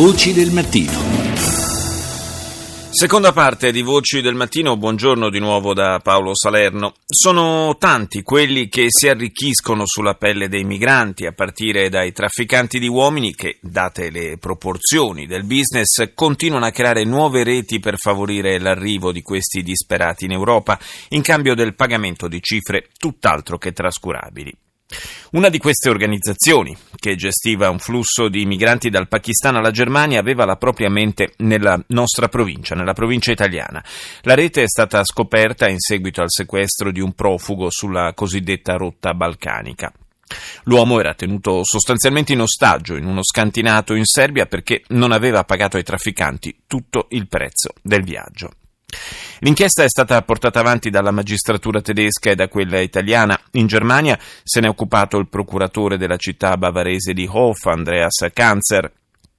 Voci del mattino. Seconda parte di Voci del Mattino, buongiorno di nuovo da Paolo Salerno. Sono tanti quelli che si arricchiscono sulla pelle dei migranti, a partire dai trafficanti di uomini che, date le proporzioni del business, continuano a creare nuove reti per favorire l'arrivo di questi disperati in Europa, in cambio del pagamento di cifre tutt'altro che trascurabili. Una di queste organizzazioni, che gestiva un flusso di migranti dal Pakistan alla Germania, aveva la propria mente nella nostra provincia, nella provincia italiana. La rete è stata scoperta in seguito al sequestro di un profugo sulla cosiddetta rotta balcanica. L'uomo era tenuto sostanzialmente in ostaggio in uno scantinato in Serbia perché non aveva pagato ai trafficanti tutto il prezzo del viaggio. L'inchiesta è stata portata avanti dalla magistratura tedesca e da quella italiana. In Germania se ne è occupato il procuratore della città bavarese di Hof, Andreas Kanzer,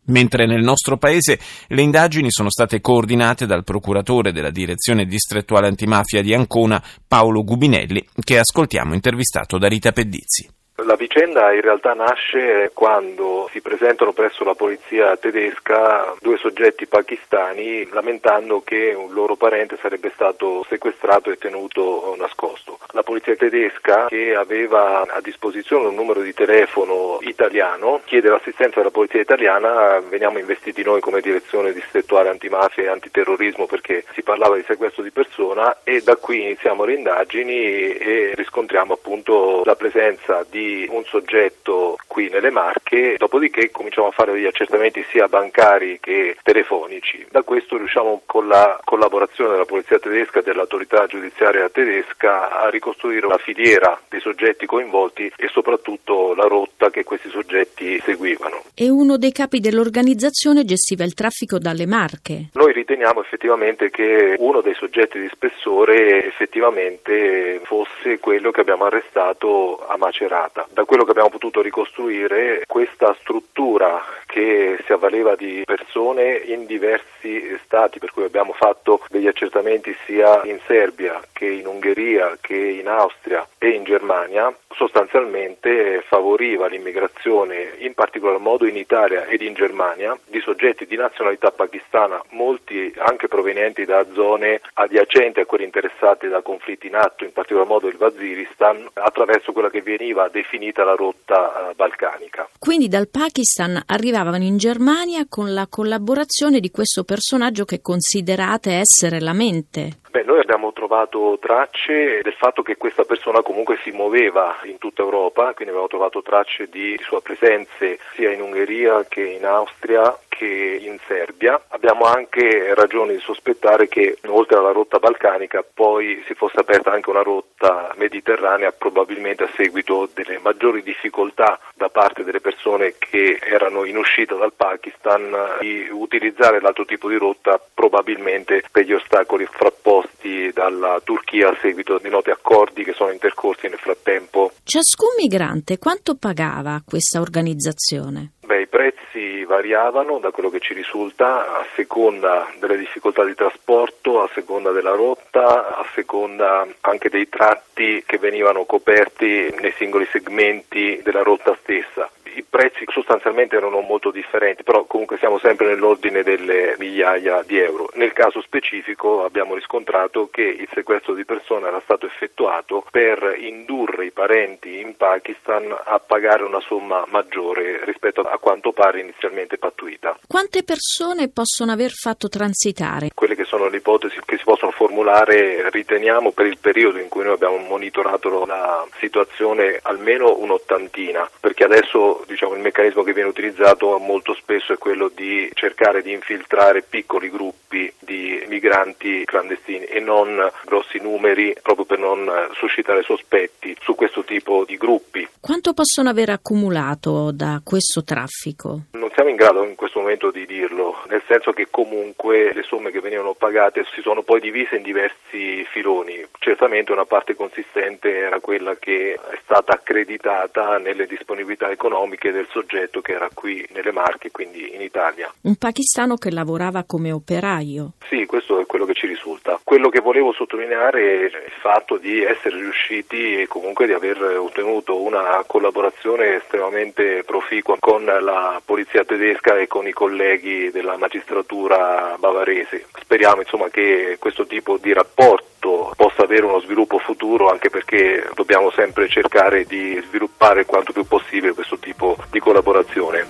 mentre nel nostro paese le indagini sono state coordinate dal procuratore della direzione distrettuale antimafia di Ancona, Paolo Gubinelli, che ascoltiamo intervistato da Rita Pedizzi. La vicenda in realtà nasce quando si presentano presso la polizia tedesca due soggetti pakistani lamentando che un loro parente sarebbe stato sequestrato e tenuto nascosto. La polizia tedesca, che aveva a disposizione un numero di telefono italiano, chiede l'assistenza della polizia italiana, veniamo investiti noi come direzione distrettuale antimafia e antiterrorismo perché si parlava di sequestro di persona, e da qui iniziamo le indagini e riscontriamo appunto la presenza di un soggetto qui nelle Marche, dopodiché cominciamo a fare degli accertamenti sia bancari che telefonici. Da questo riusciamo, con la collaborazione della polizia tedesca e dell'autorità giudiziaria tedesca, a ricostruire la filiera dei soggetti coinvolti e soprattutto la rotta che questi soggetti seguivano. E uno dei capi dell'organizzazione gestiva il traffico dalle Marche. Noi riteniamo effettivamente che uno dei soggetti di spessore effettivamente fosse quello che abbiamo arrestato a Macerata. Da quello che abbiamo potuto ricostruire, questa struttura che si avvaleva di persone in diversi stati, per cui abbiamo fatto degli accertamenti sia in Serbia che in Ungheria che in Austria e in Germania, sostanzialmente favoriva l'immigrazione, in particolar modo in Italia ed in Germania, di soggetti di nazionalità pakistana, molti anche provenienti da zone adiacenti a quelle interessate da conflitti in atto, in particolar modo il Waziristan, attraverso quella che veniva definita la rotta balcanica. Quindi dal Pakistan arrivavano in Germania con la collaborazione di questo personaggio che considerate essere la mente. Beh, noi abbiamo trovato tracce del fatto che questa persona comunque si muoveva in tutta Europa, quindi abbiamo trovato tracce di sue presenze sia in Ungheria che in Austria che in Serbia. Abbiamo anche ragione di sospettare che oltre alla rotta balcanica poi si fosse aperta anche una rotta mediterranea, probabilmente a seguito delle maggiori difficoltà da parte delle persone che erano in uscita dal Pakistan di utilizzare l'altro tipo di rotta, probabilmente per gli ostacoli frapposti dalla Turchia a seguito di noti accordi che sono intercorsi nel frattempo. Ciascun migrante quanto pagava questa organizzazione? Beh, i prezzi variavano, da quello che ci risulta, a seconda delle difficoltà di trasporto, a seconda della rotta, a seconda anche dei tratti che venivano coperti nei singoli segmenti della rotta stessa. I prezzi sostanzialmente erano molto differenti, però comunque siamo sempre nell'ordine delle migliaia di euro. Nel caso specifico abbiamo riscontrato che il sequestro di persona era stato effettuato per indurre i parenti in Pakistan a pagare una somma maggiore rispetto a quanto pare inizialmente pattuita. Quante persone possono aver fatto transitare? Quelle che sono le ipotesi che si possono formulare, riteniamo per il periodo in cui noi abbiamo monitorato la situazione almeno un'ottantina, perché adesso il meccanismo che viene utilizzato molto spesso è quello di cercare di infiltrare piccoli gruppi di migranti clandestini e non grossi numeri, proprio per non suscitare sospetti su questo tipo di gruppi. Quanto possono aver accumulato da questo traffico? Non siamo in grado in questo momento di dirlo, nel senso che comunque le somme che venivano pagate si sono poi divise in diversi filoni. Certamente una parte consistente era quella che è stata accreditata nelle disponibilità economiche economiche del soggetto che era qui nelle Marche, quindi in Italia. Un pakistano che lavorava come operaio. Sì, questo è quello che ci risulta. Quello che volevo sottolineare è il fatto di essere riusciti e comunque di aver ottenuto una collaborazione estremamente proficua con la polizia tedesca e con i colleghi della magistratura bavarese. Speriamo insomma che questo tipo di rapporto possa avere uno sviluppo futuro, anche perché dobbiamo sempre cercare di sviluppare quanto più possibile questo tipo di collaborazione.